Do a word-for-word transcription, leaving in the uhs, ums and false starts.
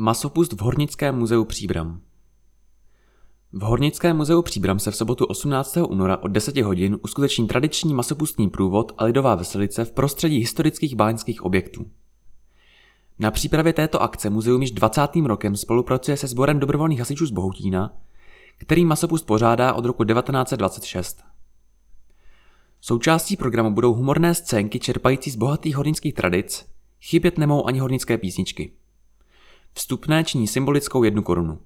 Masopust v Hornickém muzeu Příbram. V Hornickém muzeu Příbram se v sobotu osmnáctého února od deset hodin uskuteční tradiční masopustní průvod a lidová veselice v prostředí historických báňských objektů. Na přípravě této akce muzeum již dvacátým rokem spolupracuje se sborem dobrovolných hasičů z Bohutína, který masopust pořádá od roku devatenáct set dvacet šest. Součástí programu budou humorné scénky čerpající z bohatých hornických tradic, chybět nemohou ani hornické písničky. Vstupné činí symbolickou jednu korunu.